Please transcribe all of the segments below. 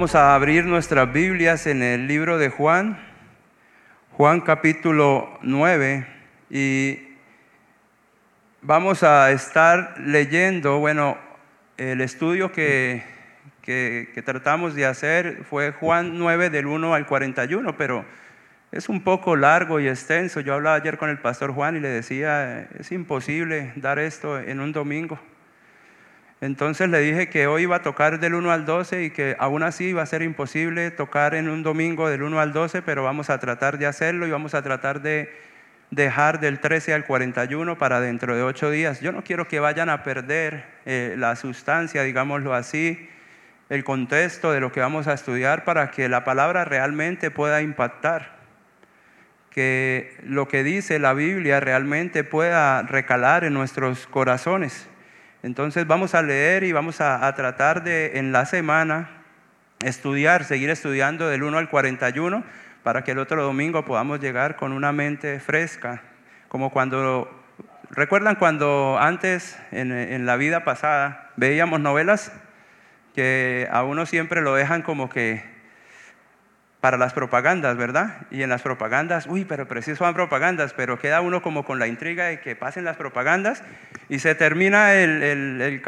Vamos a abrir nuestras Biblias en el libro de Juan, Juan capítulo 9, y vamos a estar leyendo, el estudio que tratamos de hacer fue Juan 9 del 1 al 41, pero es un poco largo y extenso. Yo hablaba ayer con el pastor Juan y le decía, es imposible dar esto en un domingo. Entonces le dije que hoy iba a tocar del 1 al 12 y que aún así iba a ser imposible tocar en un domingo del 1 al 12, pero vamos a tratar de hacerlo y vamos a tratar de dejar del 13 al 41 para dentro de 8 días. Yo no quiero que vayan a perder la sustancia, digámoslo así, el contexto de lo que vamos a estudiar para que la palabra realmente pueda impactar, que lo que dice la Biblia realmente pueda recalar en nuestros corazones. Entonces vamos a leer y vamos a tratar de en la semana seguir estudiando del 1 al 41 para que el otro domingo podamos llegar con una mente fresca. Como cuando, ¿recuerdan cuando antes en la vida pasada veíamos novelas? Que a uno siempre lo dejan como que para las propagandas, ¿verdad? Y en las propagandas, pero preciso van propagandas, pero queda uno como con la intriga de que pasen las propagandas y se termina el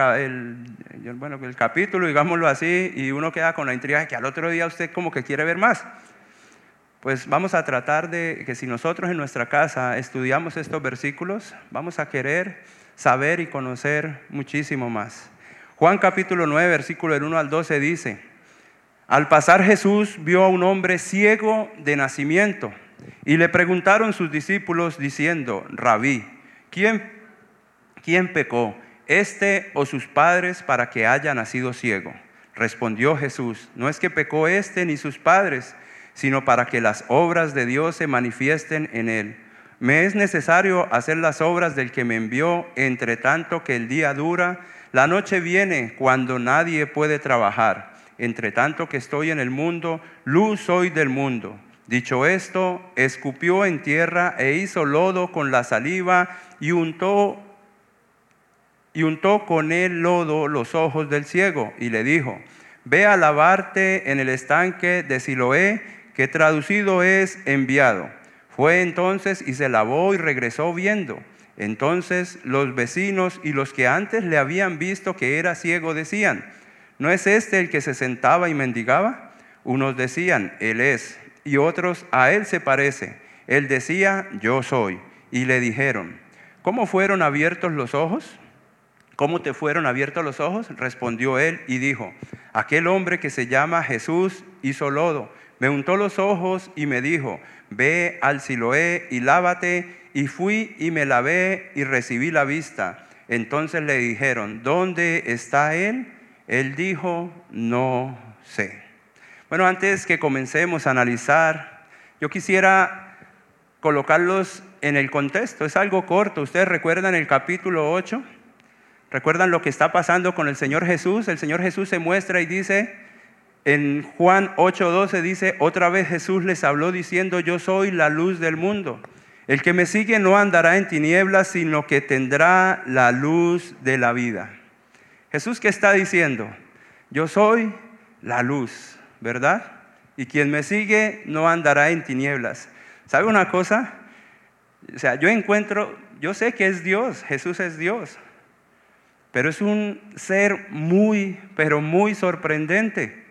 capítulo, digámoslo así, y uno queda con la intriga de que al otro día usted como que quiere ver más. Pues vamos a tratar de que si nosotros en nuestra casa estudiamos estos versículos, vamos a querer saber y conocer muchísimo más. Juan capítulo 9, versículo del 1 al 12 dice: Al pasar Jesús vio a un hombre ciego de nacimiento y le preguntaron sus discípulos diciendo: Rabí, ¿quién pecó, este o sus padres, para que haya nacido ciego? Respondió Jesús: No es que pecó este ni sus padres, sino para que las obras de Dios se manifiesten en él. Me es necesario hacer las obras del que me envió, entre tanto que el día dura, la noche viene cuando nadie puede trabajar. Entre tanto que estoy en el mundo, luz soy del mundo. Dicho esto, escupió en tierra e hizo lodo con la saliva y untó con el lodo los ojos del ciego y le dijo: Ve a lavarte en el estanque de Siloé, que traducido es enviado. Fue entonces y se lavó y regresó viendo. Entonces los vecinos y los que antes le habían visto que era ciego decían: ¿No es este el que se sentaba y mendigaba? Unos decían: Él es, y otros: A él se parece. Él decía: Yo soy. Y le dijeron: ¿Cómo fueron abiertos los ojos? ¿Cómo te fueron abiertos los ojos? Respondió él y dijo: Aquel hombre que se llama Jesús hizo lodo, me untó los ojos y me dijo: Ve al Siloé y lávate. Y fui y me lavé y recibí la vista. Entonces le dijeron: ¿Dónde está él? Él dijo: No sé. Antes que comencemos a analizar, yo quisiera colocarlos en el contexto. Es algo corto. ¿Ustedes recuerdan el capítulo 8? ¿Recuerdan lo que está pasando con el Señor Jesús? El Señor Jesús se muestra y dice, en Juan 8:12 dice: Otra vez Jesús les habló diciendo: Yo soy la luz del mundo. El que me sigue no andará en tinieblas, sino que tendrá la luz de la vida. Jesús, ¿qué está diciendo? Yo soy la luz, ¿verdad? Y quien me sigue no andará en tinieblas. ¿Sabe una cosa? Yo sé que es Dios, Jesús es Dios, pero es un ser muy, pero muy sorprendente.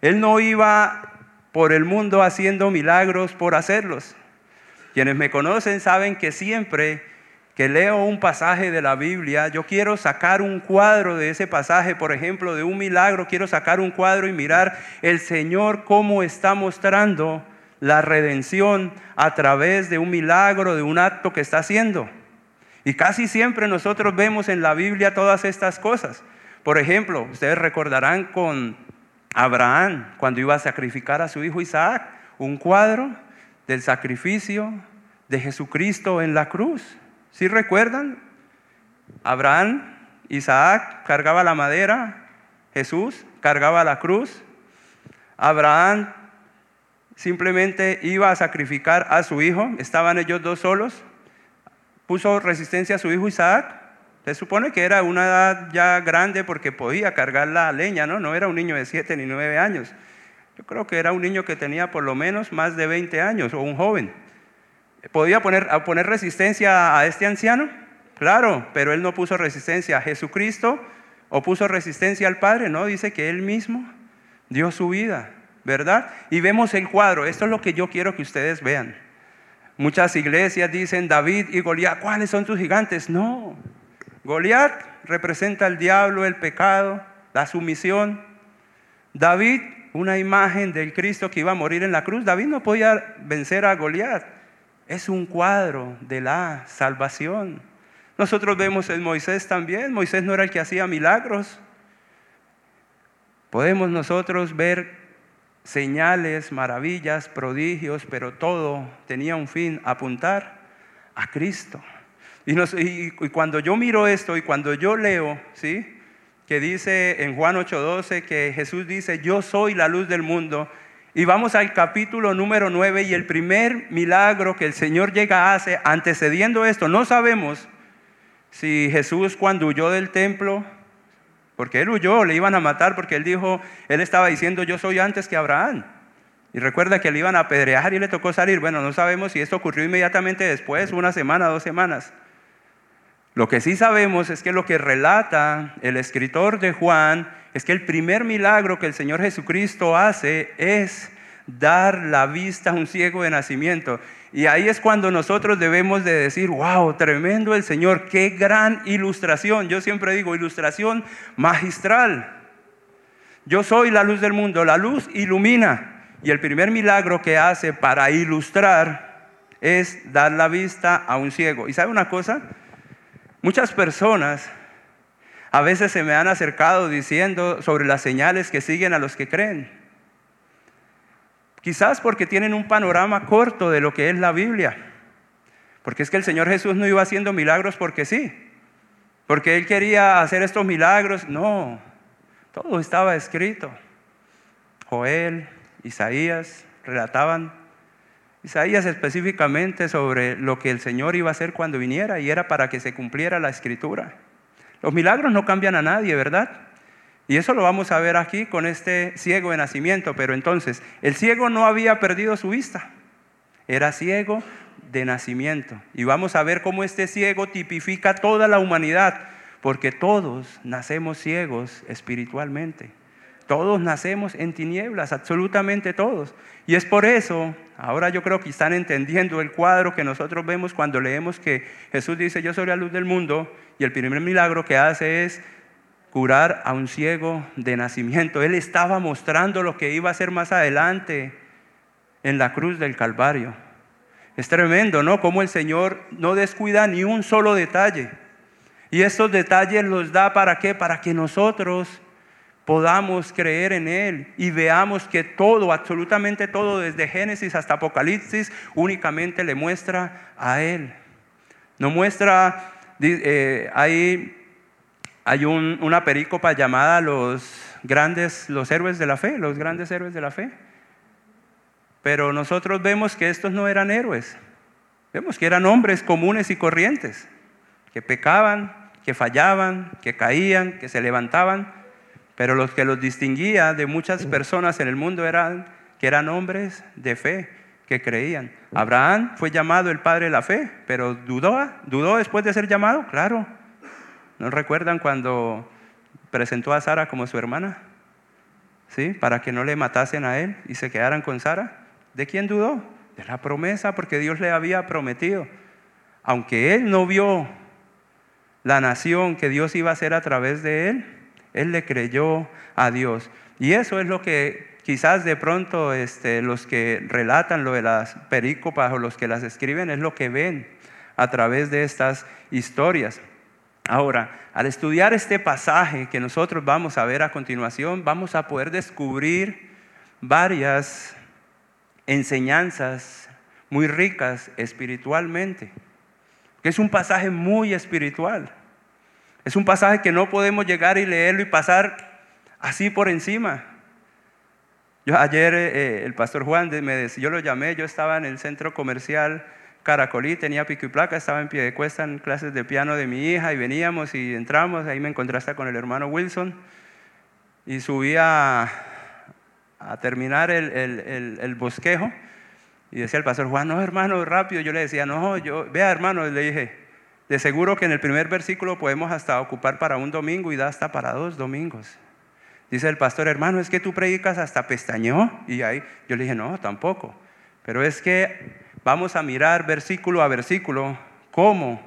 Él no iba por el mundo haciendo milagros por hacerlos. Quienes me conocen saben que siempre que leo un pasaje de la Biblia, yo quiero sacar un cuadro de ese pasaje, por ejemplo, de un milagro, quiero sacar un cuadro y mirar el Señor cómo está mostrando la redención a través de un milagro, de un acto que está haciendo. Y casi siempre nosotros vemos en la Biblia todas estas cosas. Por ejemplo, ustedes recordarán con Abraham, cuando iba a sacrificar a su hijo Isaac, un cuadro del sacrificio de Jesucristo en la cruz. ¿Sí recuerdan? Abraham, Isaac cargaba la madera, Jesús cargaba la cruz. Abraham simplemente iba a sacrificar a su hijo, estaban ellos dos solos, puso resistencia a su hijo Isaac, Se supone que era una edad ya grande porque podía cargar la leña, ¿no? No era un niño de 7 ni 9 años. Yo creo que era un niño que tenía por lo menos más de 20 años o un joven. ¿Podía poner resistencia a este anciano? Claro, pero él no puso resistencia a Jesucristo o puso resistencia al Padre, ¿no? Dice que él mismo dio su vida, ¿verdad? Y vemos el cuadro, esto es lo que yo quiero que ustedes vean. Muchas iglesias dicen David y Goliat, ¿cuáles son tus gigantes? No, Goliat representa al diablo, el pecado, la sumisión. David, una imagen del Cristo que iba a morir en la cruz. David no podía vencer a Goliat. Es un cuadro de la salvación. Nosotros vemos en Moisés también. Moisés no era el que hacía milagros. Podemos nosotros ver señales, maravillas, prodigios, pero todo tenía un fin, apuntar a Cristo. Y cuando yo miro esto y cuando yo leo, ¿sí?, que dice en Juan 8:12 que Jesús dice, yo soy la luz del mundo. Y vamos al capítulo número 9 y el primer milagro que el Señor hace antecediendo esto. No sabemos si Jesús cuando huyó del templo, porque él huyó, le iban a matar porque él estaba diciendo yo soy antes que Abraham. Y recuerda que le iban a apedrear y le tocó salir. Bueno, no sabemos si esto ocurrió inmediatamente después, una semana, 2 semanas. Lo que sí sabemos es que lo que relata el escritor de Juan es que el primer milagro que el Señor Jesucristo hace es dar la vista a un ciego de nacimiento. Y ahí es cuando nosotros debemos de decir, wow, tremendo el Señor, qué gran ilustración. Yo siempre digo, ilustración magistral. Yo soy la luz del mundo, la luz ilumina. Y el primer milagro que hace para ilustrar es dar la vista a un ciego. ¿Y sabe una cosa? Muchas personas a veces se me han acercado diciendo sobre las señales que siguen a los que creen. Quizás porque tienen un panorama corto de lo que es la Biblia. Porque es que el Señor Jesús no iba haciendo milagros porque sí. Porque Él quería hacer estos milagros. No, todo estaba escrito. Joel, Isaías relataban. Isaías específicamente sobre lo que el Señor iba a hacer cuando viniera y era para que se cumpliera la Escritura. Los milagros no cambian a nadie, ¿verdad? Y eso lo vamos a ver aquí con este ciego de nacimiento. Pero entonces, el ciego no había perdido su vista. Era ciego de nacimiento. Y vamos a ver cómo este ciego tipifica toda la humanidad. Porque todos nacemos ciegos espiritualmente. Todos nacemos en tinieblas, absolutamente todos. Y es por eso, ahora yo creo que están entendiendo el cuadro que nosotros vemos cuando leemos que Jesús dice, yo soy la luz del mundo, y el primer milagro que hace es curar a un ciego de nacimiento. Él estaba mostrando lo que iba a hacer más adelante en la cruz del Calvario. Es tremendo, ¿no? Cómo el Señor no descuida ni un solo detalle. Y estos detalles los da ¿para qué? Para que nosotros podamos creer en Él y veamos que todo, absolutamente todo, desde Génesis hasta Apocalipsis, únicamente le muestra a Él. No muestra, hay una perícopa llamada los grandes héroes de la fe. Pero nosotros vemos que estos no eran héroes. Vemos que eran hombres comunes y corrientes, que pecaban, que fallaban, que caían, que se levantaban. Pero los que los distinguía de muchas personas en el mundo eran que eran hombres de fe, que creían. Abraham fue llamado el padre de la fe, pero ¿dudó después de ser llamado? Claro. ¿No recuerdan cuando presentó a Sara como su hermana? ¿Sí? Para que no le matasen a él y se quedaran con Sara. ¿De quién dudó? De la promesa, porque Dios le había prometido. Aunque él no vio la nación que Dios iba a hacer a través de él, él le creyó a Dios. Y eso es lo que quizás de pronto los que relatan lo de las perícopas o los que las escriben es lo que ven a través de estas historias. Ahora, al estudiar este pasaje que nosotros vamos a ver a continuación, vamos a poder descubrir varias enseñanzas muy ricas espiritualmente. Que es un pasaje muy espiritual. Es un pasaje que no podemos llegar y leerlo y pasar así por encima. Ayer el pastor Juan me decía, yo lo llamé, yo estaba en el centro comercial caracolí, tenía pico y placa, estaba en pie de cuesta en clases de piano de mi hija y veníamos y entramos, ahí me encontré hasta con el hermano Wilson y subí a terminar el bosquejo y decía el pastor Juan, no hermano, rápido, yo le decía, no, vea hermano, le dije, de seguro que en el primer versículo podemos hasta ocupar para un domingo y da hasta para 2 domingos. Dice el pastor, hermano, es que tú predicas hasta pestañó. Y ahí yo le dije, no, tampoco. Pero es que vamos a mirar versículo a versículo cómo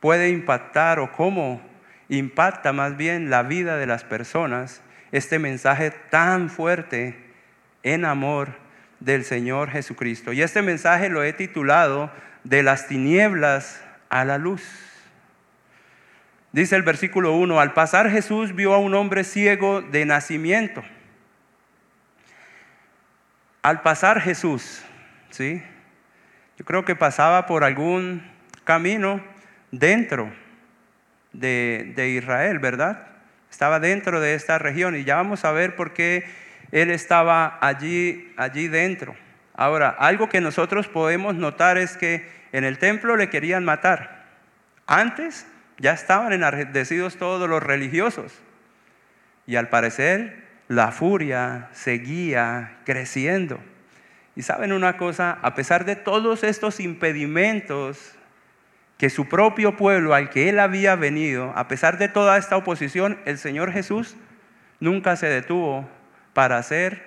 puede impactar o cómo impacta más bien la vida de las personas este mensaje tan fuerte en amor del Señor Jesucristo. Y este mensaje lo he titulado De las tinieblas a la luz. Dice el versículo 1, al pasar Jesús vio a un hombre ciego de nacimiento. Al pasar Jesús, ¿sí? Yo creo que pasaba por algún camino dentro de Israel, ¿verdad? Estaba dentro de esta región y ya vamos a ver por qué él estaba allí dentro. Ahora, algo que nosotros podemos notar es que en el templo le querían matar. Antes ya estaban enardecidos todos los religiosos y al parecer la furia seguía creciendo. Y saben una cosa, a pesar de todos estos impedimentos que su propio pueblo al que él había venido, a pesar de toda esta oposición, el Señor Jesús nunca se detuvo para hacer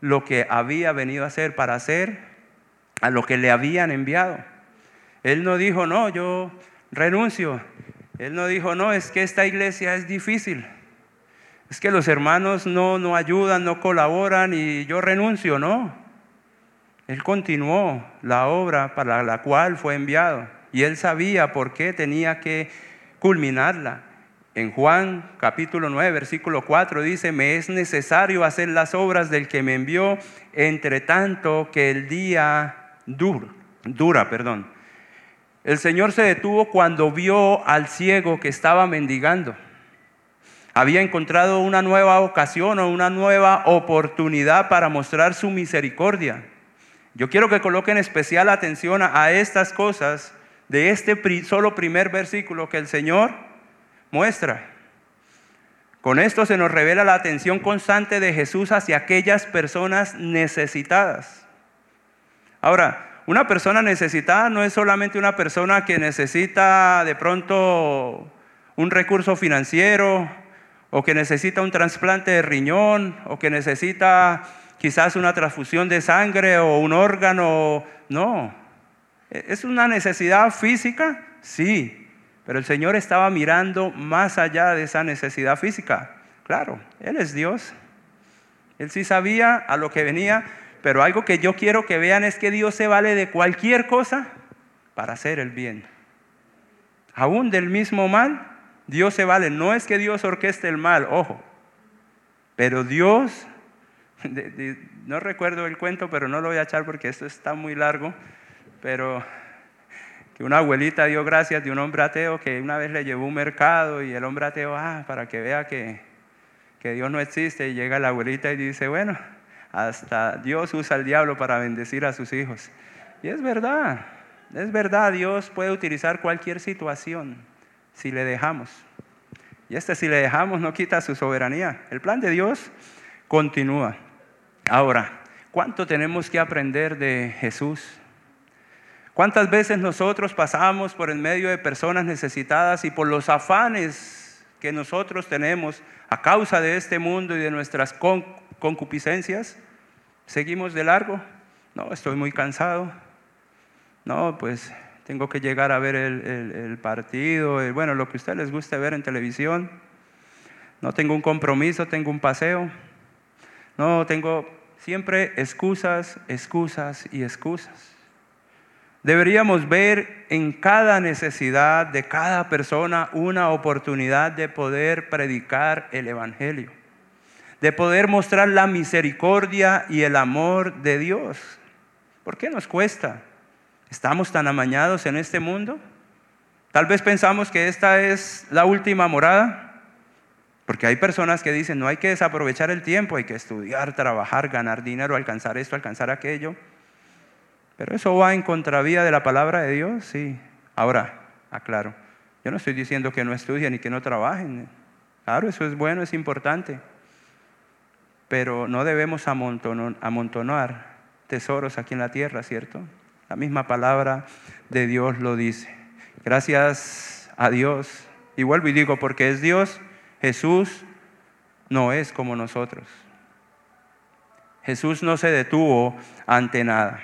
lo que había venido a hacer, para hacer a lo que le habían enviado. Él no dijo, no, yo renuncio. Él no dijo, no, es que esta iglesia es difícil. Es que los hermanos no ayudan, no colaboran y yo renuncio, no. Él continuó la obra para la cual fue enviado y él sabía por qué tenía que culminarla. En Juan capítulo 9, versículo 4 dice, me es necesario hacer las obras del que me envió, entre tanto que el día dura. El Señor se detuvo cuando vio al ciego que estaba mendigando. Había encontrado una nueva ocasión o una nueva oportunidad para mostrar su misericordia. Yo quiero que coloquen especial atención a estas cosas de este solo primer versículo que el Señor muestra. Con esto se nos revela la atención constante de Jesús hacia aquellas personas necesitadas. Ahora, una persona necesitada no es solamente una persona que necesita de pronto un recurso financiero o que necesita un trasplante de riñón o que necesita quizás una transfusión de sangre o un órgano. No, es una necesidad física, sí, pero el Señor estaba mirando más allá de esa necesidad física. Claro, Él es Dios, Él sí sabía a lo que venía. Pero algo que yo quiero que vean es que Dios se vale de cualquier cosa para hacer el bien. Aún del mismo mal, Dios se vale. No es que Dios orqueste el mal, ojo. Pero Dios, no recuerdo el cuento, pero no lo voy a echar porque esto está muy largo, pero que una abuelita dio gracias de un hombre ateo que una vez le llevó un mercado y el hombre ateo, para que vea que Dios no existe. Y llega la abuelita y dice, bueno, hasta Dios usa al diablo para bendecir a sus hijos. Y es verdad, Dios puede utilizar cualquier situación si le dejamos. Y si le dejamos no quita su soberanía. El plan de Dios continúa. Ahora, ¿cuánto tenemos que aprender de Jesús? ¿Cuántas veces nosotros pasamos por el medio de personas necesitadas y por los afanes que nosotros tenemos a causa de este mundo y de nuestras concupiscencias? Seguimos de largo. No, estoy muy cansado. No, pues tengo que llegar a ver el partido, lo que a ustedes les guste ver en televisión. No tengo un compromiso, tengo un paseo. No, tengo siempre excusas. Deberíamos ver en cada necesidad de cada persona una oportunidad de poder predicar el evangelio, de poder mostrar la misericordia y el amor de Dios. ¿Por qué nos cuesta? ¿Estamos tan amañados en este mundo? Tal vez pensamos que esta es la última morada, porque hay personas que dicen, no hay que desaprovechar el tiempo, hay que estudiar, trabajar, ganar dinero, alcanzar esto, alcanzar aquello. Pero eso va en contravía de la palabra de Dios, sí. Ahora, aclaro, yo no estoy diciendo que no estudien y que no trabajen. Claro, eso es bueno, es importante. Pero no debemos amontonar tesoros aquí en la tierra, ¿cierto? La misma palabra de Dios lo dice. Gracias a Dios. Y vuelvo y digo, porque es Dios, Jesús no es como nosotros. Jesús no se detuvo ante nada.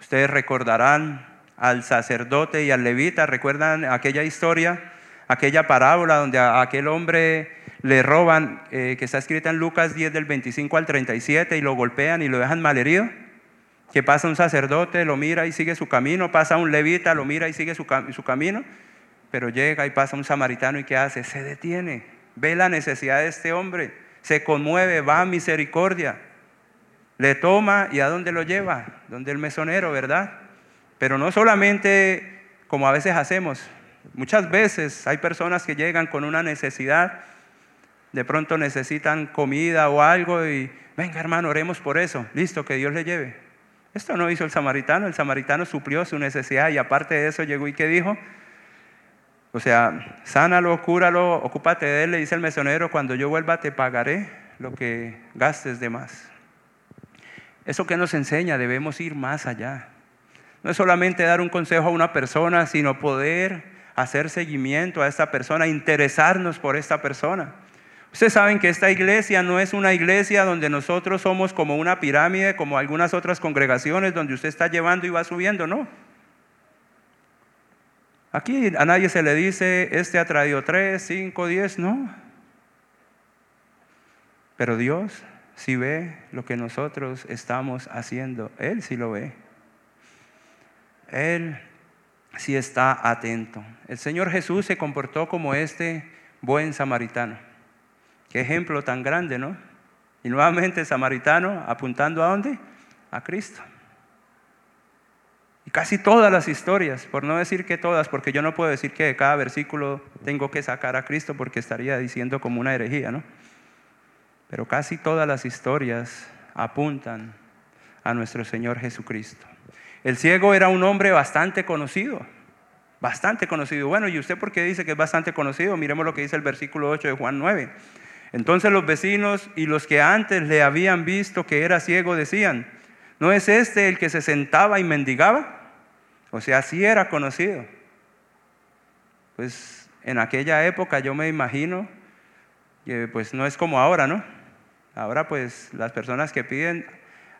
Ustedes recordarán al sacerdote y al levita, ¿recuerdan aquella historia? Aquella parábola donde a aquel hombre le roban, que está escrita en Lucas 10 del 25 al 37, y lo golpean y lo dejan malherido. Que pasa un sacerdote, lo mira y sigue su camino, pasa un levita, lo mira y sigue su camino, pero llega y pasa un samaritano y ¿qué hace? Se detiene, ve la necesidad de este hombre, se conmueve, va a misericordia, le toma y ¿a dónde lo lleva? Donde el mesonero, ¿verdad? Pero no solamente como a veces hacemos, muchas veces hay personas que llegan con una necesidad, de pronto necesitan comida o algo y venga hermano, oremos por eso, listo, que Dios le lleve. Esto no hizo el samaritano suplió su necesidad y aparte de eso llegó y ¿qué dijo? O sea, sánalo, cúralo, ocúpate de él, le dice el mesonero, cuando yo vuelva te pagaré lo que gastes de más. ¿Eso qué nos enseña? Debemos ir más allá. No es solamente dar un consejo a una persona, sino poder hacer seguimiento a esta persona, interesarnos por esta persona. Ustedes saben que esta iglesia no es una iglesia donde nosotros somos como una pirámide, como algunas otras congregaciones donde usted está llevando y va subiendo, ¿no? Aquí a nadie se le dice, este ha traído 3, 5, 10, no. Pero Dios sí ve lo que nosotros estamos haciendo, Él sí lo ve. Él sí está atento. El Señor Jesús se comportó como este buen samaritano. Qué ejemplo tan grande, ¿no? Y nuevamente el samaritano apuntando ¿a dónde? A Cristo. Y casi todas las historias, por no decir que todas, porque yo no puedo decir que de cada versículo tengo que sacar a Cristo porque estaría diciendo como una herejía, ¿no? Pero casi todas las historias apuntan a nuestro Señor Jesucristo. El ciego era un hombre bastante conocido. Bastante conocido. Bueno, ¿y usted por qué dice que es bastante conocido? Miremos lo que dice el versículo 8 de Juan 9. Entonces los vecinos y los que antes le habían visto que era ciego decían, ¿no es este el que se sentaba y mendigaba? O sea, sí era conocido. Pues en aquella época yo me imagino que pues no es como ahora, ¿no? Ahora pues las personas que piden...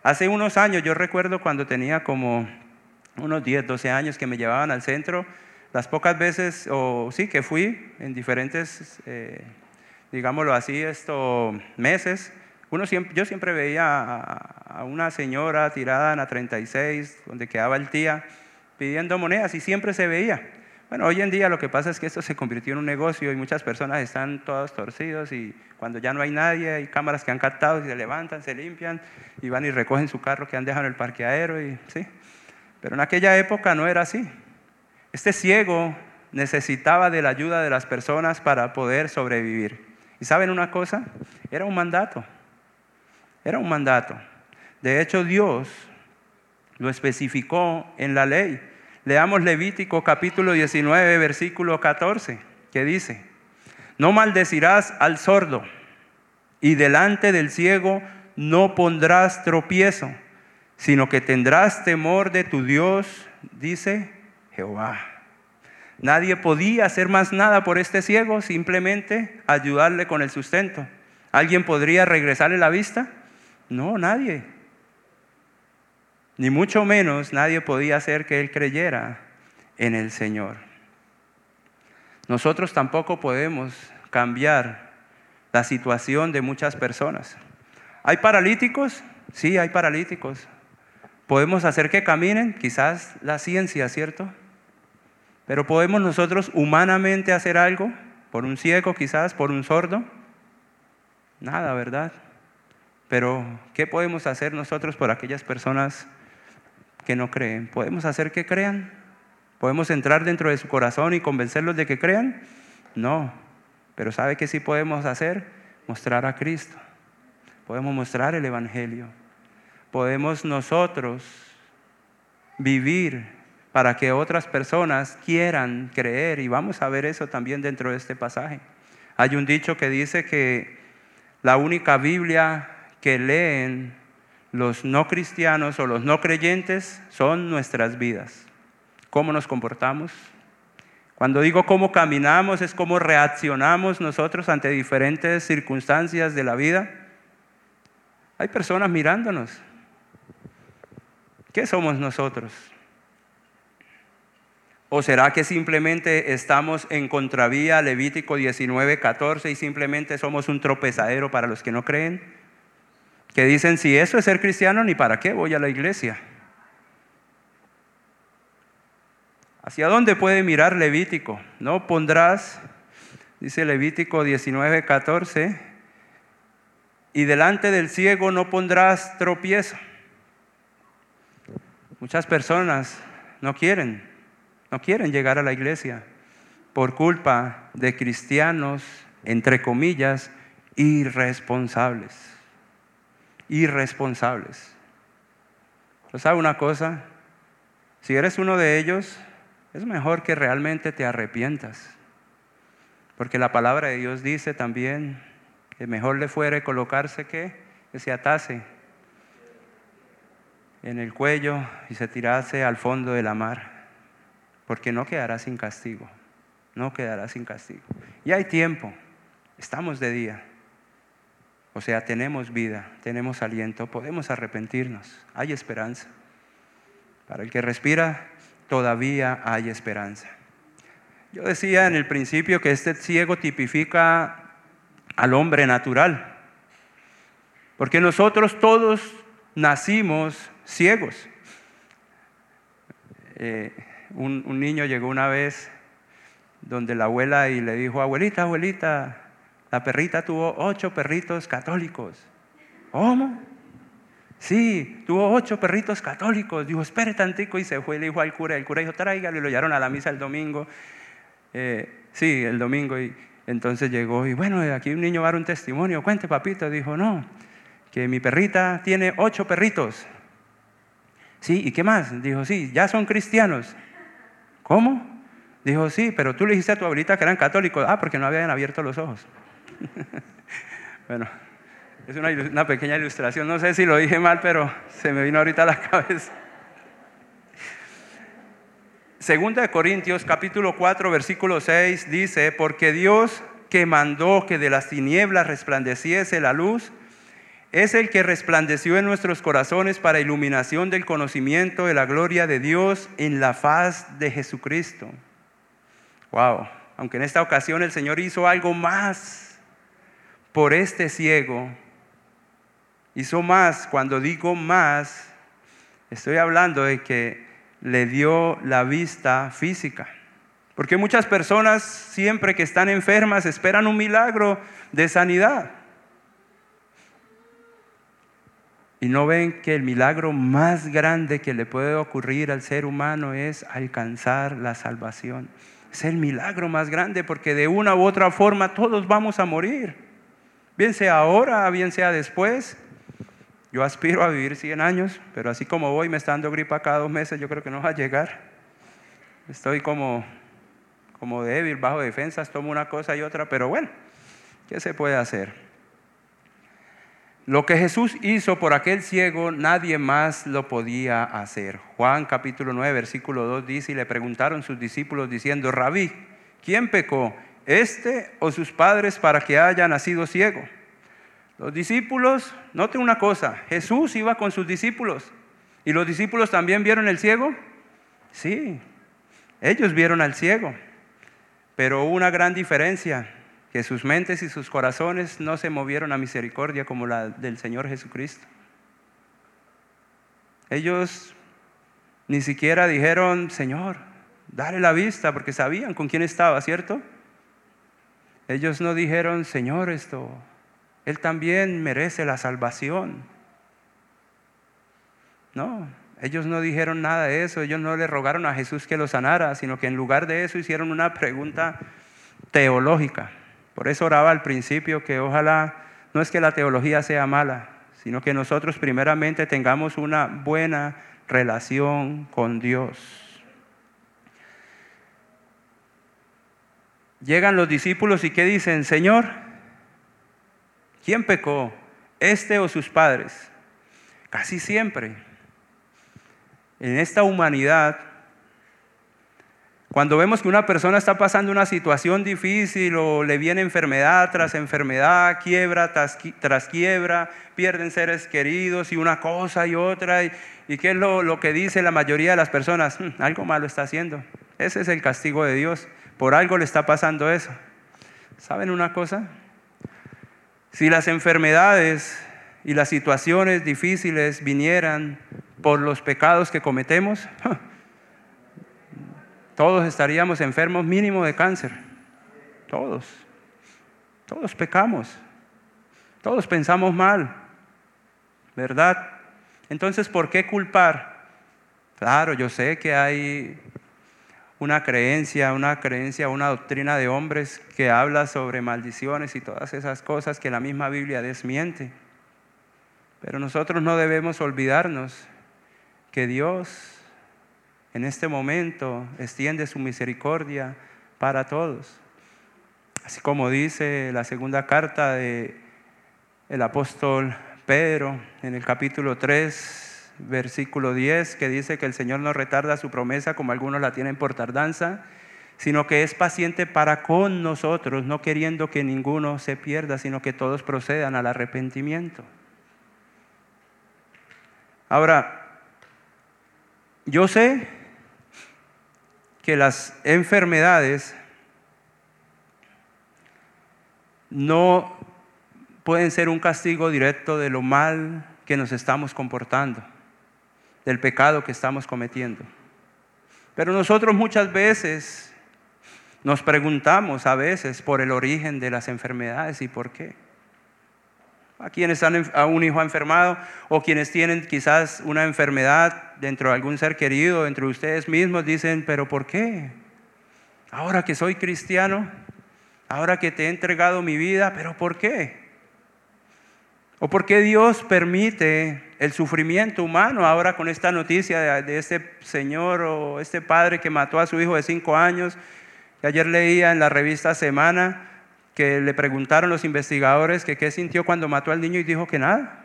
Hace unos años, yo recuerdo cuando tenía como unos 10, 12 años que me llevaban al centro, las pocas veces, o sí, que fui en diferentes... digámoslo así, estos meses, yo siempre veía a una señora tirada en la 36, donde quedaba el tía, pidiendo monedas y siempre se veía. Bueno, hoy en día lo que pasa es que esto se convirtió en un negocio y muchas personas están todos torcidos y cuando ya no hay nadie, hay cámaras que han captado y se levantan, se limpian y van y recogen su carro que han dejado en el parqueadero. Y, ¿sí? Pero en aquella época no era así. Este ciego necesitaba de la ayuda de las personas para poder sobrevivir. ¿Y saben una cosa? Era un mandato. Era un mandato. De hecho, Dios lo especificó en la ley. Leamos Levítico capítulo 19, versículo 14, que dice, no maldecirás al sordo, y delante del ciego no pondrás tropiezo, sino que tendrás temor de tu Dios, dice Jehová. Nadie podía hacer más nada por este ciego, simplemente ayudarle con el sustento. ¿Alguien podría regresarle la vista? No, nadie. Ni mucho menos nadie podía hacer que él creyera en el Señor. Nosotros tampoco podemos cambiar la situación de muchas personas. ¿Hay paralíticos? Sí, hay paralíticos. ¿Podemos hacer que caminen? Quizás la ciencia, ¿cierto? Pero ¿podemos nosotros humanamente hacer algo? ¿Por un ciego quizás? ¿Por un sordo? Nada, ¿verdad? Pero ¿qué podemos hacer nosotros por aquellas personas que no creen? ¿Podemos hacer que crean? ¿Podemos entrar dentro de su corazón y convencerlos de que crean? No, pero ¿sabe qué sí podemos hacer? Mostrar a Cristo. Podemos mostrar el Evangelio. Podemos nosotros vivir para que otras personas quieran creer, y vamos a ver eso también dentro de este pasaje. Hay un dicho que dice que la única Biblia que leen los no cristianos o los no creyentes son nuestras vidas. ¿Cómo nos comportamos? Cuando digo cómo caminamos, es cómo reaccionamos nosotros ante diferentes circunstancias de la vida. Hay personas mirándonos. ¿Qué somos nosotros? ¿O será que simplemente estamos en contravía Levítico 19:14 y simplemente somos un tropezadero para los que no creen? Que dicen, si eso es ser cristiano, ni para qué voy a la iglesia. ¿Hacia dónde puede mirar Levítico? No pondrás, dice Levítico 19:14, y delante del ciego no pondrás tropiezo. Muchas personas no quieren llegar a la iglesia por culpa de cristianos, entre comillas, irresponsables. ¿Pero sabe una cosa? Si eres uno de ellos, es mejor que realmente te arrepientas, porque la palabra de Dios dice también que mejor le fuere colocarse que se atase en el cuello y se tirase al fondo de la mar, porque no quedará sin castigo. Y hay tiempo, estamos de día, o sea, tenemos vida, tenemos aliento, podemos arrepentirnos, hay esperanza. Para el que respira, todavía hay esperanza. Yo decía en el principio que este ciego tipifica al hombre natural, porque nosotros todos nacimos ciegos. Un niño llegó una vez donde la abuela y le dijo, abuelita, la perrita tuvo 8 perritos católicos. ¿Cómo? Sí, tuvo 8 perritos católicos. Dijo, espere tantico, y se fue, le dijo al cura. El cura dijo, tráigalo, y lo llevaron a la misa el domingo. El domingo. Y entonces llegó, y bueno, aquí un niño va a dar un testimonio. Cuente, papito. Dijo, no, que mi perrita tiene 8 perritos. Sí, ¿y qué más? Dijo, sí, ya son cristianos. ¿Cómo? Dijo, sí, pero tú le dijiste a tu abuelita que eran católicos. Ah, porque no habían abierto los ojos. Bueno. Es una pequeña ilustración, no sé si lo dije mal, pero se me vino ahorita a la cabeza. 2 Corintios capítulo 4 versículo 6 dice, porque Dios que mandó que de las tinieblas resplandeciese la luz, es el que resplandeció en nuestros corazones para iluminación del conocimiento de la gloria de Dios en la faz de Jesucristo. Wow, aunque en esta ocasión el Señor hizo algo más por este ciego. Hizo más, cuando digo más, estoy hablando de que le dio la vista física. Porque muchas personas siempre que están enfermas esperan un milagro de sanidad. Y no ven que el milagro más grande que le puede ocurrir al ser humano es alcanzar la salvación. Es el milagro más grande, porque de una u otra forma todos vamos a morir. Bien sea ahora, bien sea después. Yo aspiro a vivir 100 años, pero así como voy, me está dando gripa cada 2 meses, yo creo que no va a llegar. Estoy como débil, bajo defensas, tomo una cosa y otra, pero bueno, ¿qué se puede hacer? Lo que Jesús hizo por aquel ciego, nadie más lo podía hacer. Juan capítulo 9, versículo 2 dice, y le preguntaron sus discípulos diciendo, Rabí, ¿quién pecó, este o sus padres, para que haya nacido ciego? Los discípulos, noten una cosa, Jesús iba con sus discípulos. ¿Y los discípulos también vieron el ciego? Sí, ellos vieron al ciego. Pero hubo una gran diferencia, que sus mentes y sus corazones no se movieron a misericordia como la del Señor Jesucristo. Ellos ni siquiera dijeron, Señor, dale la vista, porque sabían con quién estaba, ¿cierto? Ellos no dijeron, Señor, Él también merece la salvación. No, ellos no dijeron nada de eso. Ellos no le rogaron a Jesús que lo sanara, sino que en lugar de eso hicieron una pregunta teológica. Por eso oraba al principio que ojalá, no es que la teología sea mala, sino que nosotros primeramente tengamos una buena relación con Dios. Llegan los discípulos y ¿qué dicen? Señor, ¿quién pecó? ¿Este o sus padres? Casi siempre, en esta humanidad, cuando vemos que una persona está pasando una situación difícil o le viene enfermedad tras enfermedad, quiebra tras quiebra, pierden seres queridos y una cosa y otra. ¿Y qué es lo que dice la mayoría de las personas? Algo malo está haciendo. Ese es el castigo de Dios. Por algo le está pasando eso. ¿Saben una cosa? Si las enfermedades y las situaciones difíciles vinieran por los pecados que cometemos, todos estaríamos enfermos mínimo de cáncer. Todos pecamos. Todos pensamos mal, ¿verdad? Entonces, ¿por qué culpar? Claro, yo sé que hay una creencia, una doctrina de hombres que habla sobre maldiciones y todas esas cosas que la misma Biblia desmiente. Pero nosotros no debemos olvidarnos que Dios en este momento extiende su misericordia para todos. Así como dice la segunda carta del apóstol Pedro en el capítulo 3, versículo 10, que dice que el Señor no retarda su promesa como algunos la tienen por tardanza, sino que es paciente para con nosotros, no queriendo que ninguno se pierda, sino que todos procedan al arrepentimiento. Ahora, yo sé que las enfermedades no pueden ser un castigo directo de lo mal que nos estamos comportando, del pecado que estamos cometiendo. Pero nosotros muchas veces nos preguntamos por el origen de las enfermedades y por qué. A quienes a un hijo enfermado o quienes tienen quizás una enfermedad dentro de algún ser querido, dentro de ustedes mismos, dicen, pero ¿por qué? Ahora que soy cristiano, ahora que te he entregado mi vida, ¿pero por qué? ¿O por qué Dios permite el sufrimiento humano ahora con esta noticia de este señor o este padre que mató a su hijo de 5 años? Que ayer leía en la revista Semana, que le preguntaron los investigadores que qué sintió cuando mató al niño y dijo que nada.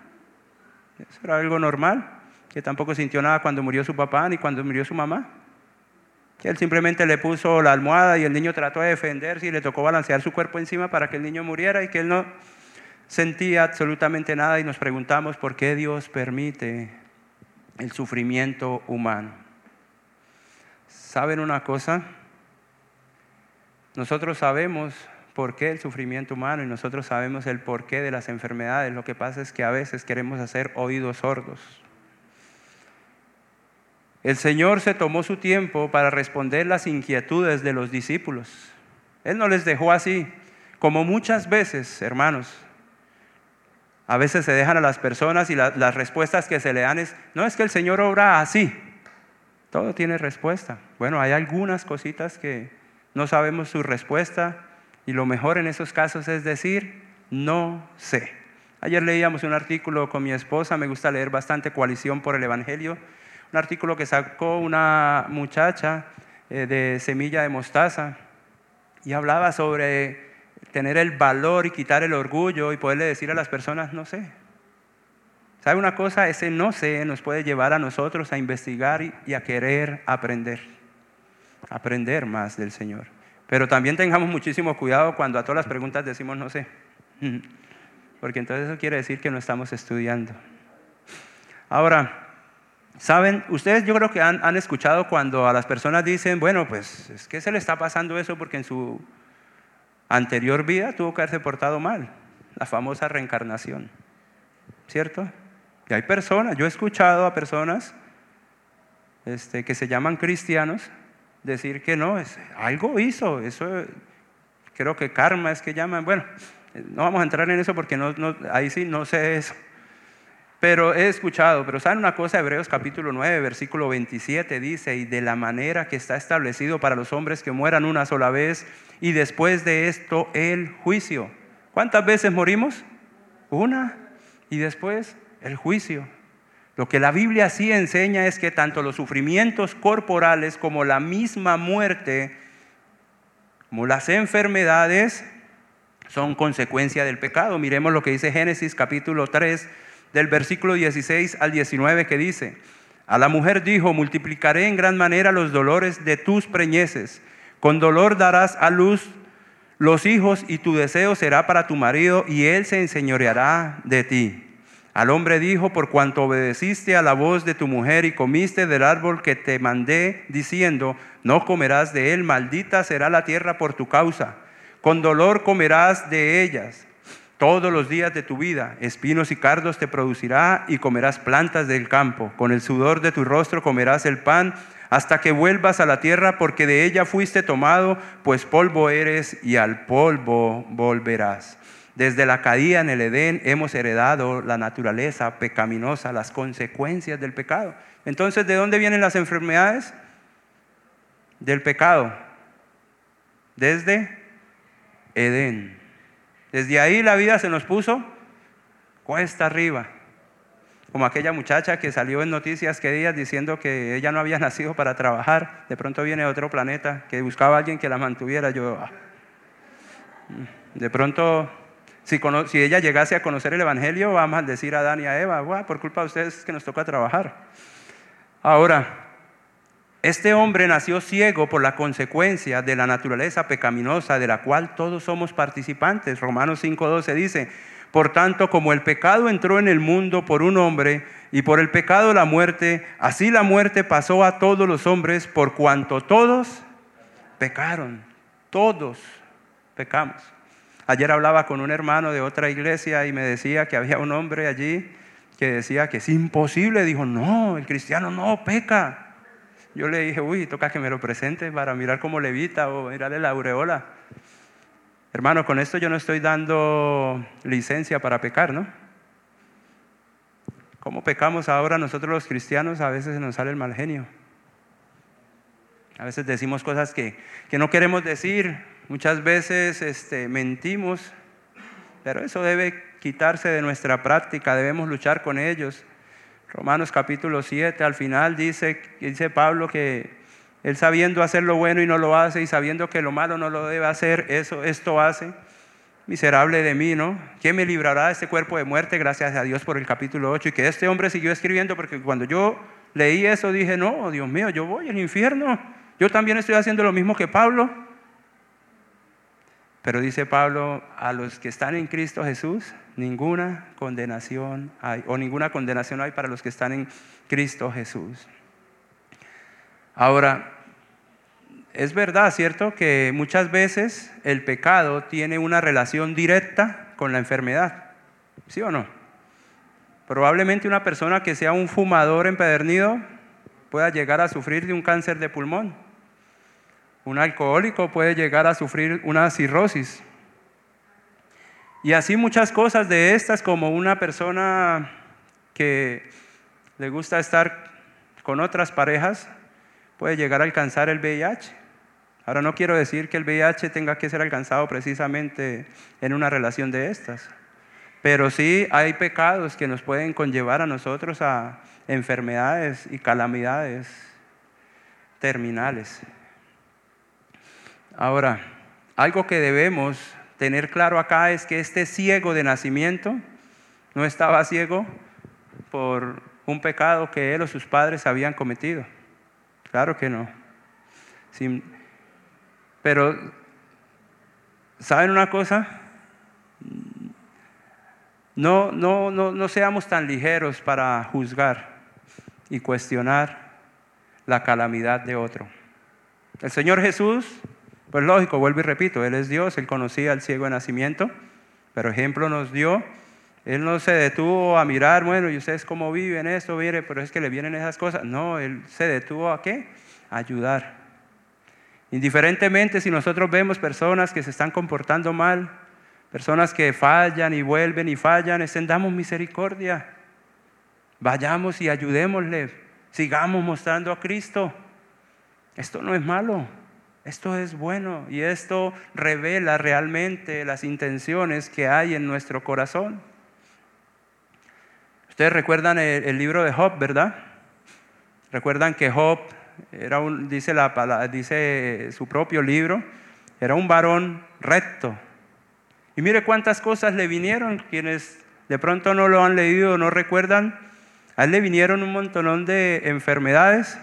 Eso era algo normal, que tampoco sintió nada cuando murió su papá ni cuando murió su mamá. Que él simplemente le puso la almohada y el niño trató de defenderse y le tocó balancear su cuerpo encima para que el niño muriera y que él no sentía absolutamente nada. Y nos preguntamos por qué Dios permite el sufrimiento humano. ¿Saben una cosa? Nosotros sabemos por qué el sufrimiento humano y nosotros sabemos el porqué de las enfermedades. Lo que pasa es que a veces queremos hacer oídos sordos. El Señor se tomó su tiempo para responder las inquietudes de los discípulos. Él no les dejó así, como muchas veces, hermanos. A veces se dejan a las personas y las respuestas que se le dan es, no, es que el Señor obra así. Todo tiene respuesta. Bueno, hay algunas cositas que no sabemos su respuesta. Y lo mejor en esos casos es decir, no sé. Ayer leíamos un artículo con mi esposa, me gusta leer bastante Coalición por el Evangelio, un artículo que sacó una muchacha de Semilla de Mostaza y hablaba sobre tener el valor y quitar el orgullo y poderle decir a las personas, no sé. ¿Sabe una cosa? Ese no sé nos puede llevar a nosotros a investigar y a querer aprender más del Señor. Pero también tengamos muchísimo cuidado cuando a todas las preguntas decimos no sé, porque entonces eso quiere decir que no estamos estudiando. Ahora, ¿saben? Ustedes yo creo que han escuchado cuando a las personas dicen, bueno, pues es que se le está pasando eso porque en su anterior vida tuvo que haberse portado mal, la famosa reencarnación, ¿cierto? Y hay personas, yo he escuchado a personas que se llaman cristianos, decir que no, algo hizo, eso creo que karma es que llaman. Bueno, no vamos a entrar en eso porque no, ahí sí no sé eso. Pero he escuchado, pero ¿saben una cosa? Hebreos capítulo 9, versículo 27 dice, y de la manera que está establecido para los hombres que mueran una sola vez y después de esto el juicio. ¿Cuántas veces morimos? Una y después el juicio. Lo que la Biblia sí enseña es que tanto los sufrimientos corporales como la misma muerte, como las enfermedades, son consecuencia del pecado. Miremos lo que dice Génesis capítulo 3, del versículo 16 al 19, que dice: a la mujer dijo, multiplicaré en gran manera los dolores de tus preñeces, con dolor darás a luz los hijos y tu deseo será para tu marido y él se enseñoreará de ti. Al hombre dijo, por cuanto obedeciste a la voz de tu mujer y comiste del árbol que te mandé, diciendo, no comerás de él, maldita será la tierra por tu causa. Con dolor comerás de ellas todos los días de tu vida, espinos y cardos te producirá y comerás plantas del campo. Con el sudor de tu rostro comerás el pan hasta que vuelvas a la tierra, porque de ella fuiste tomado, pues polvo eres y al polvo volverás. Desde la caída en el Edén hemos heredado la naturaleza pecaminosa, las consecuencias del pecado. Entonces, ¿de dónde vienen las enfermedades? Del pecado. Desde Edén. Desde ahí la vida se nos puso cuesta arriba. Como aquella muchacha que salió en Noticias Qué Días diciendo que ella no había nacido para trabajar. De pronto viene de otro planeta que buscaba a alguien que la mantuviera. De pronto, si ella llegase a conocer el Evangelio, va a maldecir a Adán y a Eva. Por culpa de ustedes es que nos toca trabajar. Ahora, este hombre nació ciego por la consecuencia de la naturaleza pecaminosa de la cual todos somos participantes. Romanos 5:12 dice: por tanto, como el pecado entró en el mundo por un hombre y por el pecado la muerte, así la muerte pasó a todos los hombres por cuanto todos pecaron. Todos pecamos. Ayer hablaba con un hermano de otra iglesia y me decía que había un hombre allí que decía que es imposible. Dijo, no, el cristiano no peca. Yo le dije, toca que me lo presente para mirar cómo levita o mirarle la aureola. Hermano, con esto yo no estoy dando licencia para pecar, ¿no? ¿Cómo pecamos ahora nosotros los cristianos? A veces nos sale el mal genio. A veces decimos cosas que no queremos decir. Muchas veces mentimos. Pero eso debe quitarse de nuestra práctica. Debemos luchar con ellos. Romanos capítulo 7, al final dice Pablo que él sabiendo hacer lo bueno y no lo hace, y sabiendo que lo malo no lo debe hacer, esto hace. Miserable de mí, ¿no? ¿Quién me librará de este cuerpo de muerte? Gracias a Dios por el capítulo 8. Y que este hombre siguió escribiendo, porque cuando yo leí eso dije, no, Dios mío, yo voy al infierno. Yo también estoy haciendo lo mismo que Pablo. Pero dice Pablo, a los que están en Cristo Jesús, ninguna condenación hay, o ninguna condenación hay para los que están en Cristo Jesús. Ahora, es verdad, ¿cierto?, que muchas veces el pecado tiene una relación directa con la enfermedad, ¿sí o no? Probablemente una persona que sea un fumador empedernido pueda llegar a sufrir de un cáncer de pulmón. Un alcohólico puede llegar a sufrir una cirrosis. Y así muchas cosas de estas, como una persona que le gusta estar con otras parejas, puede llegar a alcanzar el VIH. Ahora, no quiero decir que el VIH tenga que ser alcanzado precisamente en una relación de estas, pero sí hay pecados que nos pueden conllevar a nosotros a enfermedades y calamidades terminales. Ahora, algo que debemos tener claro acá es que este ciego de nacimiento no estaba ciego por un pecado que él o sus padres habían cometido. Claro que no. Sí, pero, ¿saben una cosa? No seamos tan ligeros para juzgar y cuestionar la calamidad de otro. El Señor Jesús, pues lógico, vuelvo y repito, Él es Dios, Él conocía al ciego de nacimiento, pero ejemplo nos dio. Él no se detuvo a mirar, bueno, ¿y ustedes cómo viven esto? Mire, pero es que le vienen esas cosas. No, Él se detuvo ¿a qué? A ayudar. Indiferentemente, si nosotros vemos personas que se están comportando mal, personas que fallan y vuelven y fallan, extendamos misericordia. Vayamos y ayudémosle. Sigamos mostrando a Cristo. Esto no es malo. Esto es bueno y esto revela realmente las intenciones que hay en nuestro corazón. Ustedes recuerdan el libro de Job, ¿verdad? Recuerdan que Job era dice su propio libro, era un varón recto. Y mire cuántas cosas le vinieron. Quienes de pronto no lo han leído, no recuerdan, a él le vinieron un montonón de enfermedades.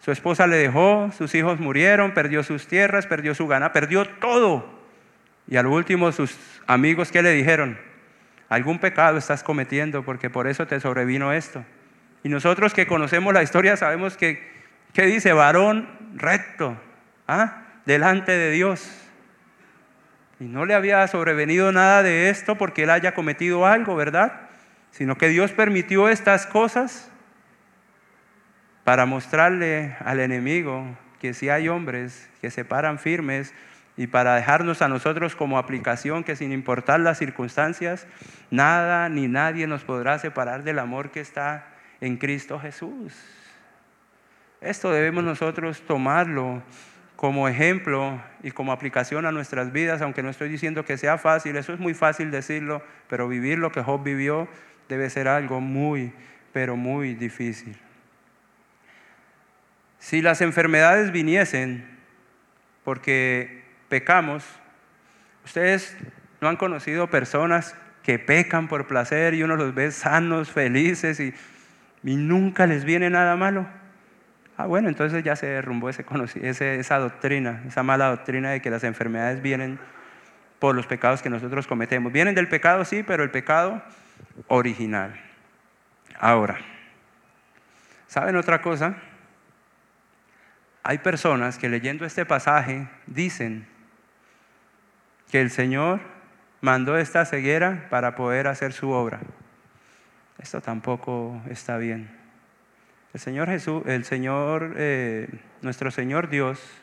Su esposa le dejó, sus hijos murieron, perdió sus tierras, perdió su ganado, perdió todo. Y al último sus amigos, ¿qué le dijeron? Algún pecado estás cometiendo porque por eso te sobrevino esto. Y nosotros que conocemos la historia sabemos que, ¿qué dice? Varón recto, delante de Dios. Y no le había sobrevenido nada de esto porque él haya cometido algo, ¿verdad? Sino que Dios permitió estas cosas para mostrarle al enemigo que sí hay hombres que se paran firmes y para dejarnos a nosotros como aplicación que sin importar las circunstancias, nada ni nadie nos podrá separar del amor que está en Cristo Jesús. Esto debemos nosotros tomarlo como ejemplo y como aplicación a nuestras vidas, aunque no estoy diciendo que sea fácil, eso es muy fácil decirlo, pero vivir lo que Job vivió debe ser algo muy, pero muy difícil. Si las enfermedades viniesen porque pecamos, ustedes no han conocido personas que pecan por placer y uno los ve sanos, felices y nunca les viene nada malo. Bueno, entonces ya se derrumbó esa doctrina, esa mala doctrina de que las enfermedades vienen por los pecados que nosotros cometemos. Vienen del pecado, sí, pero el pecado original. Ahora, ¿saben otra cosa? Hay personas que leyendo este pasaje dicen que el Señor mandó esta ceguera para poder hacer su obra. Esto tampoco está bien. Nuestro Señor Dios,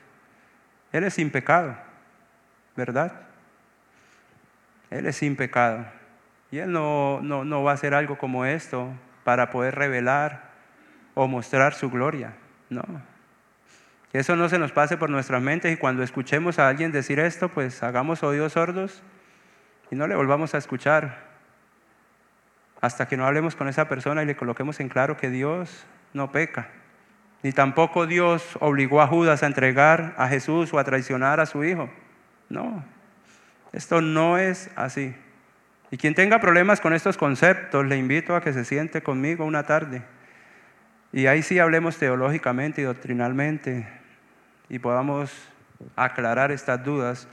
Él es sin pecado, ¿verdad? Él es sin pecado. Y Él no va a hacer algo como esto para poder revelar o mostrar su gloria, ¿no? Que eso no se nos pase por nuestras mentes y cuando escuchemos a alguien decir esto, pues hagamos oídos sordos y no le volvamos a escuchar hasta que no hablemos con esa persona y le coloquemos en claro que Dios no peca. Ni tampoco Dios obligó a Judas a entregar a Jesús o a traicionar a su hijo. No, esto no es así. Y quien tenga problemas con estos conceptos, le invito a que se siente conmigo una tarde. Y ahí sí hablemos teológicamente y doctrinalmente y podamos aclarar estas dudas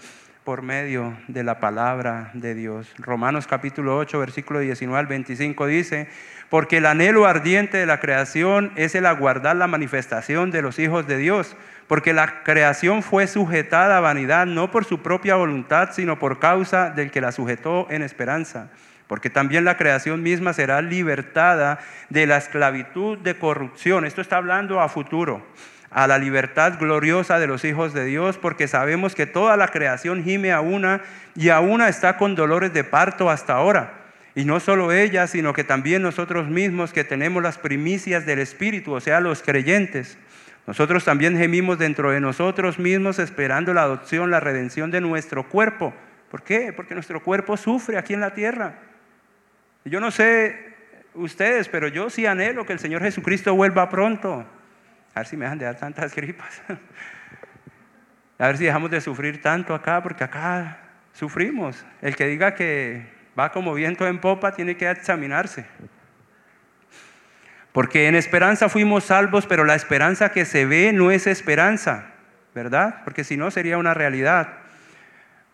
por medio de la palabra de Dios. Romanos capítulo 8, versículo 19 al 25 dice: porque el anhelo ardiente de la creación es el aguardar la manifestación de los hijos de Dios, porque la creación fue sujetada a vanidad, no por su propia voluntad, sino por causa del que la sujetó en esperanza. Porque también la creación misma será libertada de la esclavitud de corrupción. Esto está hablando a futuro, a la libertad gloriosa de los hijos de Dios, porque sabemos que toda la creación gime a una está con dolores de parto hasta ahora. Y no solo ella, sino que también nosotros mismos que tenemos las primicias del Espíritu, o sea, los creyentes. Nosotros también gemimos dentro de nosotros mismos esperando la adopción, la redención de nuestro cuerpo. ¿Por qué? Porque nuestro cuerpo sufre aquí en la tierra. Yo no sé ustedes, pero yo sí anhelo que el Señor Jesucristo vuelva pronto. A ver si me dejan de dar tantas gripas. A ver si dejamos de sufrir tanto acá, porque acá sufrimos. El que diga que va como viento en popa tiene que examinarse. Porque en esperanza fuimos salvos, pero la esperanza que se ve no es esperanza, ¿verdad? Porque si no sería una realidad.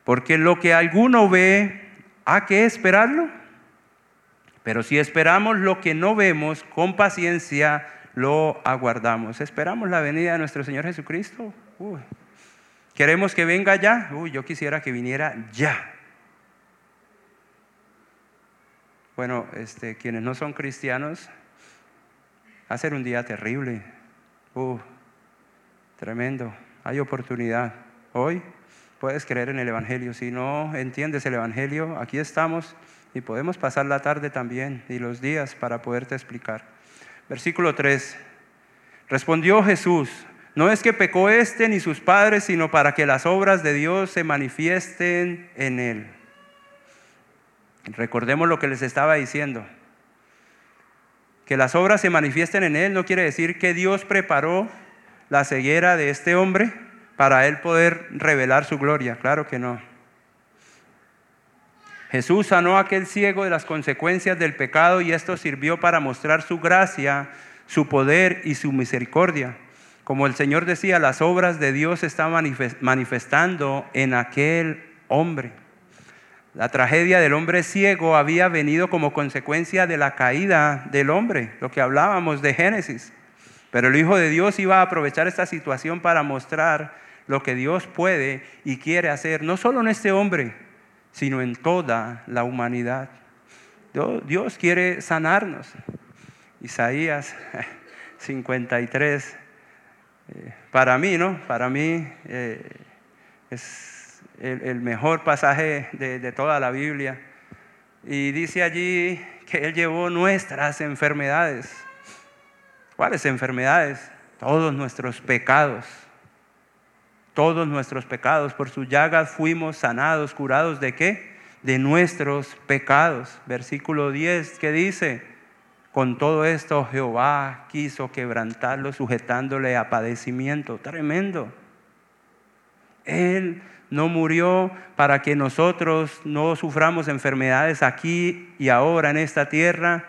Porque lo que alguno ve, ¿a qué esperarlo? Pero si esperamos lo que no vemos, con paciencia lo aguardamos. Esperamos la venida de nuestro Señor Jesucristo. Queremos que venga ya. Yo quisiera que viniera ya. Bueno, quienes no son cristianos, va a ser un día terrible. Tremendo. Hay oportunidad. Hoy puedes creer en el Evangelio. Si no entiendes el Evangelio, aquí estamos y podemos pasar la tarde también y los días para poderte explicar. Versículo 3, respondió Jesús: no es que pecó ni sus padres, sino para que las obras de Dios se manifiesten en él. Recordemos lo que les estaba diciendo. Que las obras se manifiesten en él no quiere decir que Dios preparó la ceguera de este hombre para él poder revelar su gloria. Claro que no. Jesús sanó a aquel ciego de las consecuencias del pecado y esto sirvió para mostrar su gracia, su poder y su misericordia. Como el Señor decía, las obras de Dios se están manifestando en aquel hombre. La tragedia del hombre ciego había venido como consecuencia de la caída del hombre, lo que hablábamos de Génesis. Pero el Hijo de Dios iba a aprovechar esta situación para mostrar lo que Dios puede y quiere hacer, no solo en este hombre, sino en toda la humanidad. Dios quiere sanarnos. Isaías 53, para mí, ¿no? Para mí es el mejor pasaje de toda la Biblia. Y dice allí que Él llevó nuestras enfermedades. ¿Cuáles enfermedades? Todos nuestros pecados. Todos nuestros pecados. Por sus llagas fuimos sanados. ¿Curados de qué? De nuestros pecados. Versículo 10, ¿qué dice? Con todo esto Jehová quiso quebrantarlo, sujetándole a padecimiento. Tremendo. Él no murió para que nosotros no suframos enfermedades aquí y ahora en esta tierra.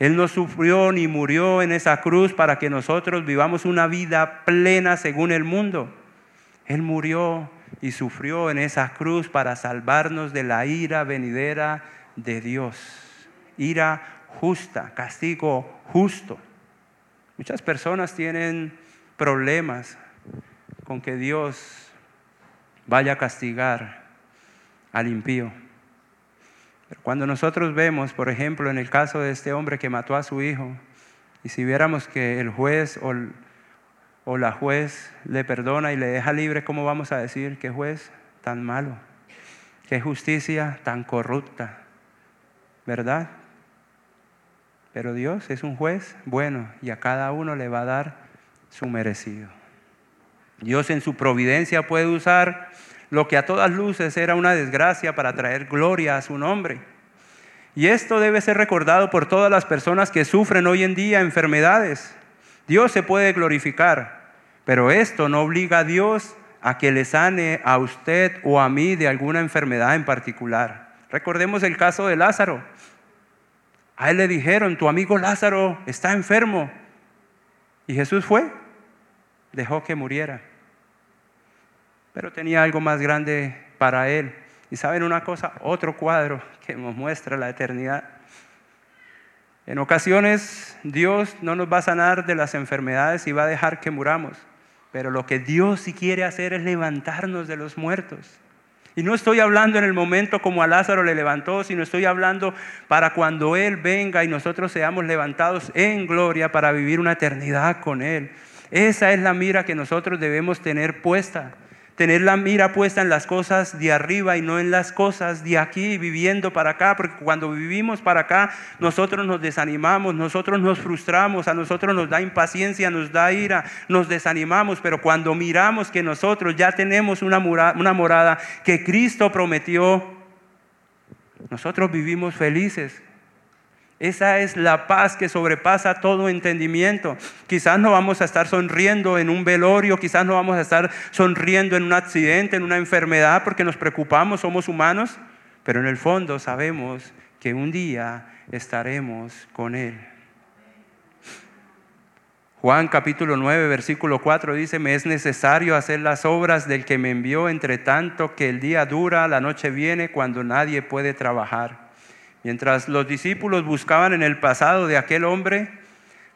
Él no sufrió ni murió en esa cruz para que nosotros vivamos una vida plena según el mundo. Él murió y sufrió en esa cruz para salvarnos de la ira venidera de Dios. Ira justa, castigo justo. Muchas personas tienen problemas con que Dios vaya a castigar al impío. Pero cuando nosotros vemos, por ejemplo, en el caso de este hombre que mató a su hijo, y si viéramos que el juez o la juez le perdona y le deja libre, ¿cómo vamos a decir qué juez tan malo? Qué justicia tan corrupta, ¿verdad? Pero Dios es un juez bueno y a cada uno le va a dar su merecido. Dios en su providencia puede usar lo que a todas luces era una desgracia para traer gloria a su nombre. Y esto debe ser recordado por todas las personas que sufren hoy en día enfermedades. Dios se puede glorificar, pero esto no obliga a Dios a que le sane a usted o a mí de alguna enfermedad en particular. Recordemos el caso de Lázaro. A él le dijeron, tu amigo Lázaro está enfermo. Y Jesús fue, dejó que muriera. Pero tenía algo más grande para él. Y saben una cosa, otro cuadro que nos muestra la eternidad. En ocasiones Dios no nos va a sanar de las enfermedades y va a dejar que muramos. Pero lo que Dios sí quiere hacer es levantarnos de los muertos. Y no estoy hablando en el momento como a Lázaro le levantó, sino estoy hablando para cuando Él venga y nosotros seamos levantados en gloria para vivir una eternidad con Él. Esa es la mira que nosotros debemos tener puesta. Tener la mira puesta en las cosas de arriba y no en las cosas de aquí, viviendo para acá. Porque cuando vivimos para acá, nosotros nos desanimamos, nosotros nos frustramos, a nosotros nos da impaciencia, nos da ira, nos desanimamos. Pero cuando miramos que nosotros ya tenemos una morada que Cristo prometió, nosotros vivimos felices. Esa es la paz que sobrepasa todo entendimiento. Quizás no vamos a estar sonriendo en un velorio, quizás no vamos a estar sonriendo en un accidente, en una enfermedad, porque nos preocupamos, somos humanos, pero en el fondo sabemos que un día estaremos con Él. Juan capítulo 9, versículo 4 dice, me es necesario hacer las obras del que me envió, entre tanto que el día dura, la noche viene, cuando nadie puede trabajar. Mientras los discípulos buscaban en el pasado de aquel hombre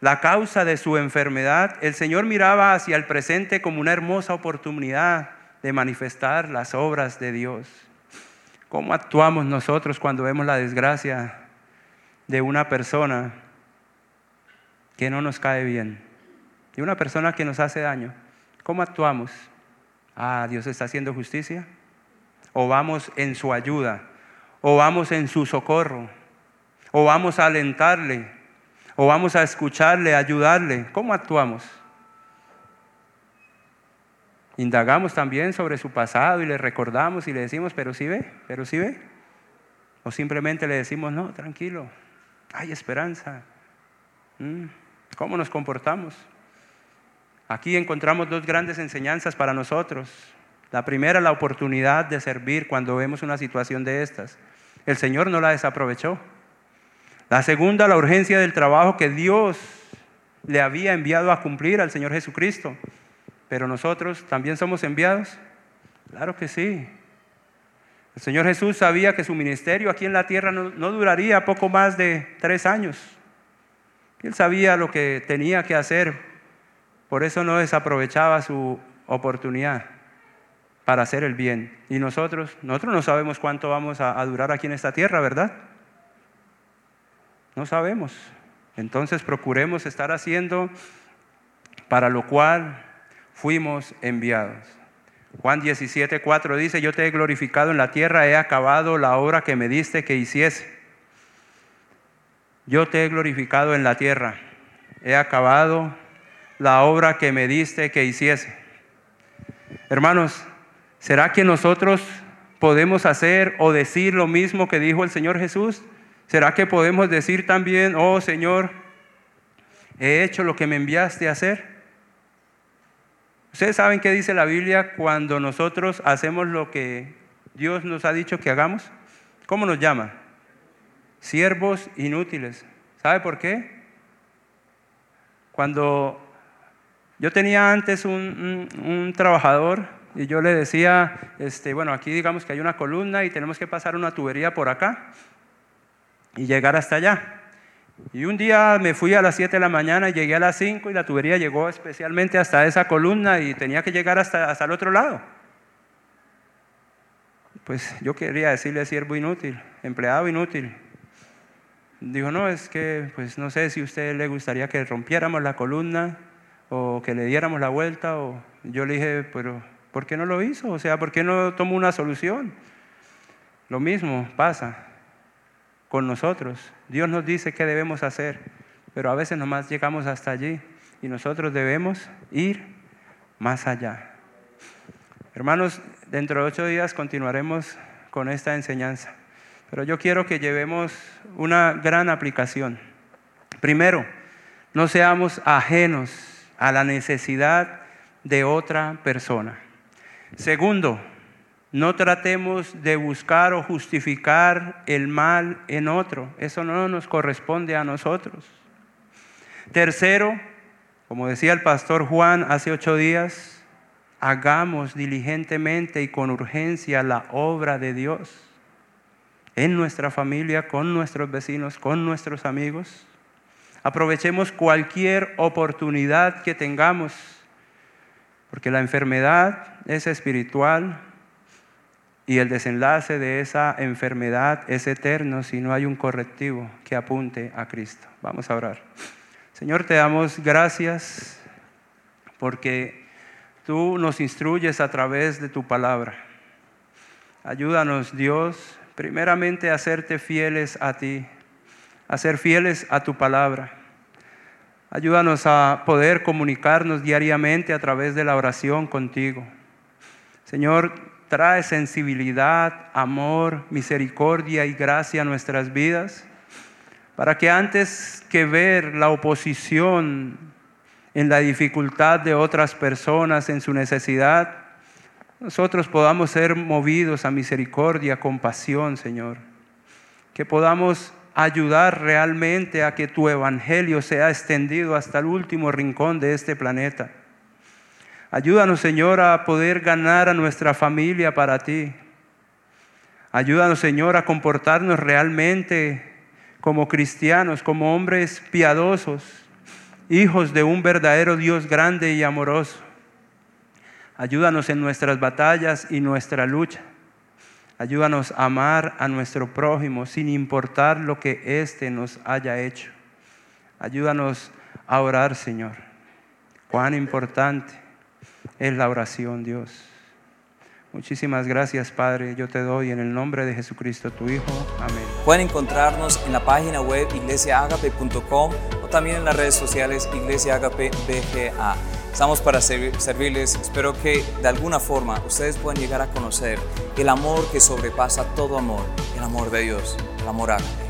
la causa de su enfermedad, el Señor miraba hacia el presente como una hermosa oportunidad de manifestar las obras de Dios. ¿Cómo actuamos nosotros cuando vemos la desgracia de una persona que no nos cae bien? De una persona que nos hace daño. ¿Cómo actuamos? Ah, Dios está haciendo justicia. ¿O vamos en su ayuda? ¿O vamos en su socorro? ¿O vamos a alentarle? ¿O vamos a escucharle, ayudarle? ¿Cómo actuamos? Indagamos también sobre su pasado y le recordamos y le decimos, pero sí ve. O simplemente le decimos, no, tranquilo, hay esperanza. ¿Cómo nos comportamos? Aquí encontramos dos grandes enseñanzas para nosotros. La primera, la oportunidad de servir cuando vemos una situación de estas. El Señor no la desaprovechó. La segunda, la urgencia del trabajo que Dios le había enviado a cumplir al Señor Jesucristo. Pero nosotros también somos enviados. Claro que sí. El Señor Jesús sabía que su ministerio aquí en la tierra no duraría poco más de 3 años. Él sabía lo que tenía que hacer, por eso no desaprovechaba su oportunidad para hacer el bien. Y nosotros no sabemos cuánto vamos a durar aquí en esta tierra, ¿verdad? No sabemos. Entonces procuremos estar haciendo para lo cual fuimos enviados. Juan 17:4 dice: yo te he glorificado en la tierra, he acabado la obra que me diste que hiciese. Yo te he glorificado en la tierra, he acabado la obra que me diste que hiciese. Hermanos, ¿será que nosotros podemos hacer o decir lo mismo que dijo el Señor Jesús? ¿Será que podemos decir también: oh Señor, he hecho lo que me enviaste a hacer? ¿Ustedes saben qué dice la Biblia cuando nosotros hacemos lo que Dios nos ha dicho que hagamos? ¿Cómo nos llama? Siervos inútiles. ¿Sabe por qué? Cuando yo tenía antes un trabajador y yo le decía, aquí digamos que hay una columna y tenemos que pasar una tubería por acá y llegar hasta allá. Y un día me fui a las 7 de la mañana y llegué a las 5 y la tubería llegó especialmente hasta esa columna y tenía que llegar hasta el otro lado. Pues yo quería decirle siervo inútil, empleado inútil. Dijo: no, es que pues no sé si a usted le gustaría que rompiéramos la columna o que le diéramos la vuelta. O yo le dije: pero ¿por qué no lo hizo? O sea, ¿por qué no tomó una solución? Lo mismo pasa con nosotros. Dios nos dice qué debemos hacer, pero a veces nomás llegamos hasta allí y nosotros debemos ir más allá. Hermanos, dentro de 8 días continuaremos con esta enseñanza, pero yo quiero que llevemos una gran aplicación. Primero, no seamos ajenos a la necesidad de otra persona. Segundo, no tratemos de buscar o justificar el mal en otro. Eso no nos corresponde a nosotros. Tercero, como decía el pastor Juan hace 8 días, hagamos diligentemente y con urgencia la obra de Dios en nuestra familia, con nuestros vecinos, con nuestros amigos. Aprovechemos cualquier oportunidad que tengamos, porque la enfermedad es espiritual. Y el desenlace de esa enfermedad es eterno si no hay un correctivo que apunte a Cristo. Vamos a orar. Señor, te damos gracias porque tú nos instruyes a través de tu palabra. Ayúdanos, Dios, primeramente a hacerte fieles a ti, a ser fieles a tu palabra. Ayúdanos a poder comunicarnos diariamente a través de la oración contigo. Señor, trae sensibilidad, amor, misericordia y gracia a nuestras vidas, para que antes que ver la oposición en la dificultad de otras personas, en su necesidad, nosotros podamos ser movidos a misericordia, compasión, Señor. Que podamos ayudar realmente a que tu evangelio sea extendido hasta el último rincón de este planeta. Ayúdanos, Señor, a poder ganar a nuestra familia para ti. Ayúdanos, Señor, a comportarnos realmente como cristianos, como hombres piadosos, hijos de un verdadero Dios grande y amoroso. Ayúdanos en nuestras batallas y nuestra lucha. Ayúdanos a amar a nuestro prójimo sin importar lo que éste nos haya hecho. Ayúdanos a orar, Señor. Cuán importante es la oración, Dios. Muchísimas gracias, Padre. Yo te doy en el nombre de Jesucristo, tu Hijo. Amén. Pueden encontrarnos en la página web iglesiagapebga.com o también en las redes sociales iglesiagapebga. Estamos para servirles. Espero que de alguna forma ustedes puedan llegar a conocer el amor que sobrepasa todo amor, el amor de Dios, el amor ágape.